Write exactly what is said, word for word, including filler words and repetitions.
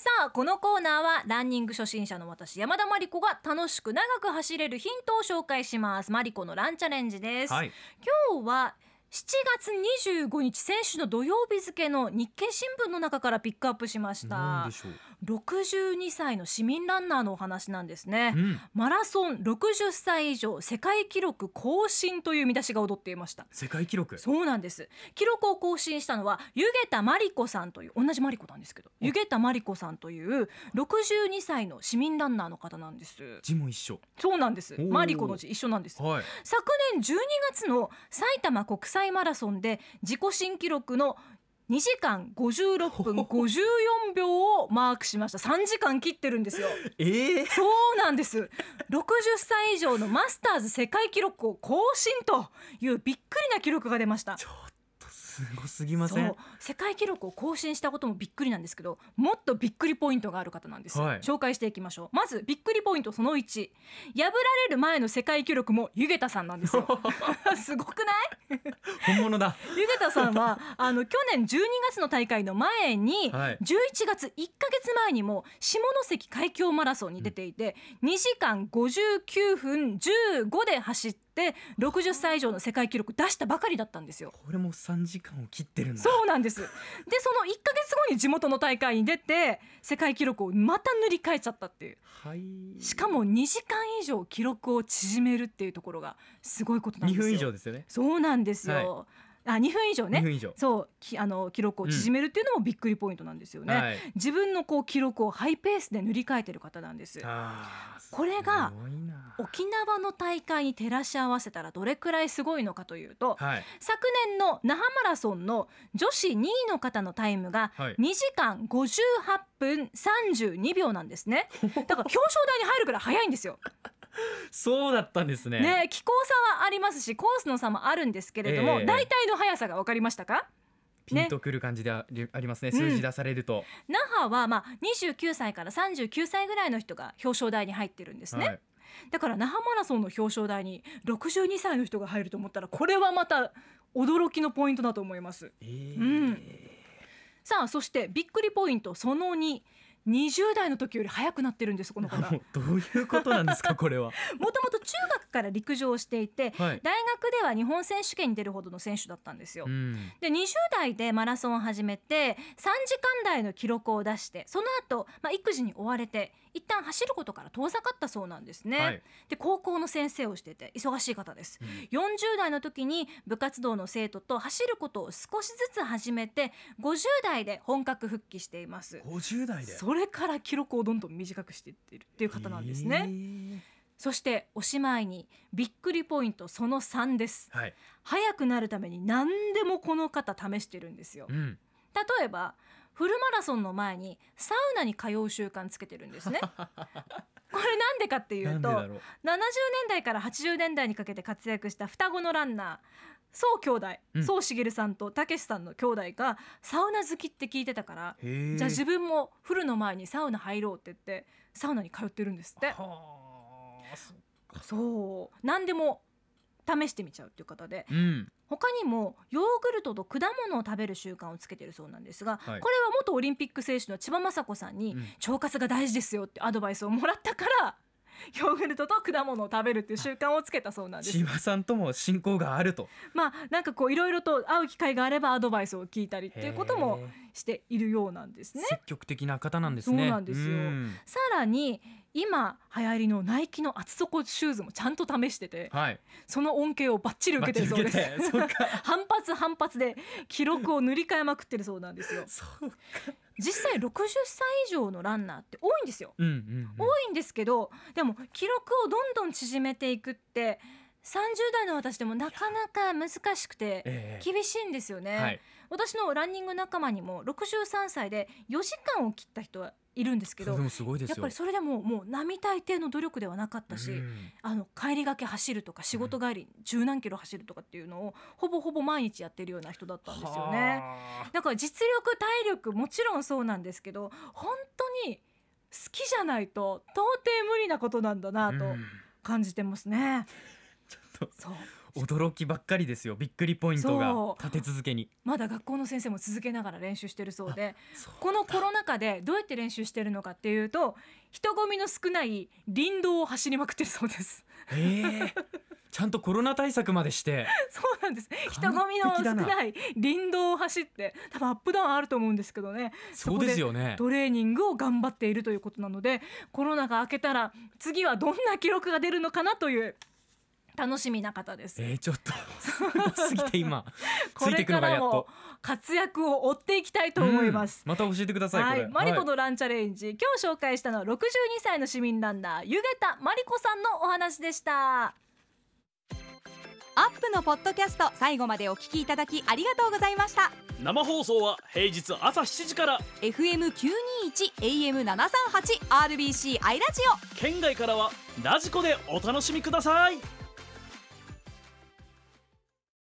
さあこのコーナーはランニング初心者の私山田真理子が楽しく長く走れるヒントを紹介します。真理子のランチャレンジです、はい、今日はしちがつにじゅうごにち先週の土曜日付の日経新聞の中からピックアップしました。なんでしょう。ろくじゅうにさいの市民ランナーのお話なんですね、うん、マラソンろくじゅっさい以上世界記録更新という見出しが踊っていました。世界記録。そうなんです。記録を更新したのは湯桁真理子さんという、同じ真理子なんですけど、湯桁真理子さんというろくじゅうにさいの市民ランナーの方なんです。字も一緒。そうなんです。真理子の字一緒なんです、はい、昨年じゅうにがつの埼玉国際マラソンで自己新記録のにじかんごじゅうろっぷんごじゅうよんびょうをマークしました。さんじかん切ってるんですよ、えー、そうなんです。ろくじゅっさい以上のマスターズ世界記録を更新というびっくりな記録が出ました。ちょっとすごすぎません。そう、世界記録を更新したこともびっくりなんですけど、もっとびっくりポイントがある方なんです、はい、紹介していきましょう。まずびっくりポイントそのいち、破られる前の世界記録も湯桁さんなんですよ。すごくない？本物だ。湯桁さんはあの去年じゅうにがつの大会の前に、はい、じゅういちがついっかげつまえにも下関海峡マラソンに出ていて、うん、にじかんごじゅうきゅうふんじゅうごで走ってろくじゅっさい以上の世界記録出したばかりだったんですよ。これもさんじかんを切ってるんだ。そうなんです。でそのいっかげつごに地元の大会に出て世界記録をまた塗り替えちゃったっていう、はい、しかもにじかん以上記録を縮めるっていうところがすごいことなんですよ。にふんいじょうですよね。そうなんですよ、はい、あにふんいじょうね。にふん以上そうきあの記録を縮めるっていうのもびっくりポイントなんですよね、うんはい、自分のこう記録をハイペースで塗り替えてる方なんです。あこれが沖縄の大会に照らし合わせたらどれくらいすごいのかというと、はい、昨年の那覇マラソンの女子にいの方のタイムがにじかんごじゅうはっぷんさんじゅうにびょうなんですね。だから表彰台に入るくらい早いんですよ。そうだったんですね。ね、気候差はありますしコースの差もあるんですけれども、えー、大体の速さが分かりましたか？ピンとくる感じでありますね、数字出されると、うん、那覇はまあにじゅうきゅうさいからさんじゅうきゅうさいぐらいの人が表彰台に入ってるんですね、はい、だから那覇マラソンの表彰台にろくじゅうにさいの人が入ると思ったらこれはまた驚きのポイントだと思います、えーうん、さあそしてびっくりポイントそのに、にじゅうだいの時より速くなってるんですこの方。どういうことなんですかこれは。もともと中学から陸上をしていて、はい、大学では日本選手権に出るほどの選手だったんですよ、うん、でにじゅうだいでマラソンを始めてさんじかんだいの記録を出してその後、まあ、育児に追われて一旦走ることから遠ざかったそうなんですね、はい、で高校の先生をしていて忙しい方です、うん、よんじゅうだいの時に部活動の生徒と走ることを少しずつ始めてごじゅうだいで本格復帰しています。ごじゅうだいでそれから記録をどんどん短くしていってるっていう方なんですね、えー、そしておしまいにびっくりポイントそのさんです、はい、速くなるために何でもこの方試してるんですよ、うん、例えばフルマラソンの前にサウナに通う習慣つけてるんですね。これなんでかっていうとななじゅうねんだいからはちじゅうねんだいにかけて活躍した双子のランナーそう兄弟、うん、そうしげるさんとたけしさんの兄弟がサウナ好きって聞いてたからじゃあ自分もフルの前にサウナ入ろうって言ってサウナに通ってるんですって。はあ、そう何でも試してみちゃうっていう方で、うん、他にもヨーグルトと果物を食べる習慣をつけてるそうなんですが、はい、これは元オリンピック選手の千葉真子さんに、うん、腸活が大事ですよってアドバイスをもらったからヨーグルトと果物を食べるっていう習慣をつけたそうなんです。千葉さんとも親交があると、まあ、なんかこういろいろと会う機会があればアドバイスを聞いたりっていうこともしているようなんですね。積極的な方なんですね。そうなんですよ。さらに今流行りのナイキの厚底シューズもちゃんと試してて、はい、その恩恵をバッチリ受けてるそうです。反発反発で記録を塗り替えまくってるそうなんですよ。そうか実際ろくじゅっさい以上のランナーって多いんですよ、うんうんうん、多いんですけどでも記録をどんどん縮めていくってさんじゅうだいの私でもなかなか難しくて厳しいんですよね、えーはい、私のランニング仲間にもろくじゅうさんさいでよじかんを切った人はいるんですけどすごいですよ。やっぱりそれでももう並大抵の努力ではなかったし、うん、あの帰りがけ走るとか仕事帰り十何キロ走るとかっていうのをほぼほぼ毎日やってるような人だったんですよね。だから実力体力もちろんそうなんですけど本当に好きじゃないと到底無理なことなんだなと感じてますね、うんそう驚きばっかりですよ。びっくりポイントが立て続けに、まだ学校の先生も続けながら練習してるそうで、そうこのコロナ禍でどうやって練習してるのかっていうと、人混みの少ない林道を走りまくってるそうです。えーちゃんとコロナ対策までして。そうなんです。人混みの少ない林道を走って、多分アップダウンあると思うんですけどね、そうですよね、トレーニングを頑張っているということなので、コロナが明けたら次はどんな記録が出るのかなという楽しみな方です。えー、ちょっとすぎて今これからも活躍を追っていきたいと思います。また教えてください、はい、これマリコのランチャレンジ、はい、今日紹介したのはろくじゅうにさいの市民ランナー弓削田マリコさんのお話でした。アップのポッドキャスト、最後までお聞きいただきありがとうございました。生放送は平日朝しちじから エフエムきゅうにいち エーエムななさんはち アールビーシー アイラジオ、県外からはラジコでお楽しみください。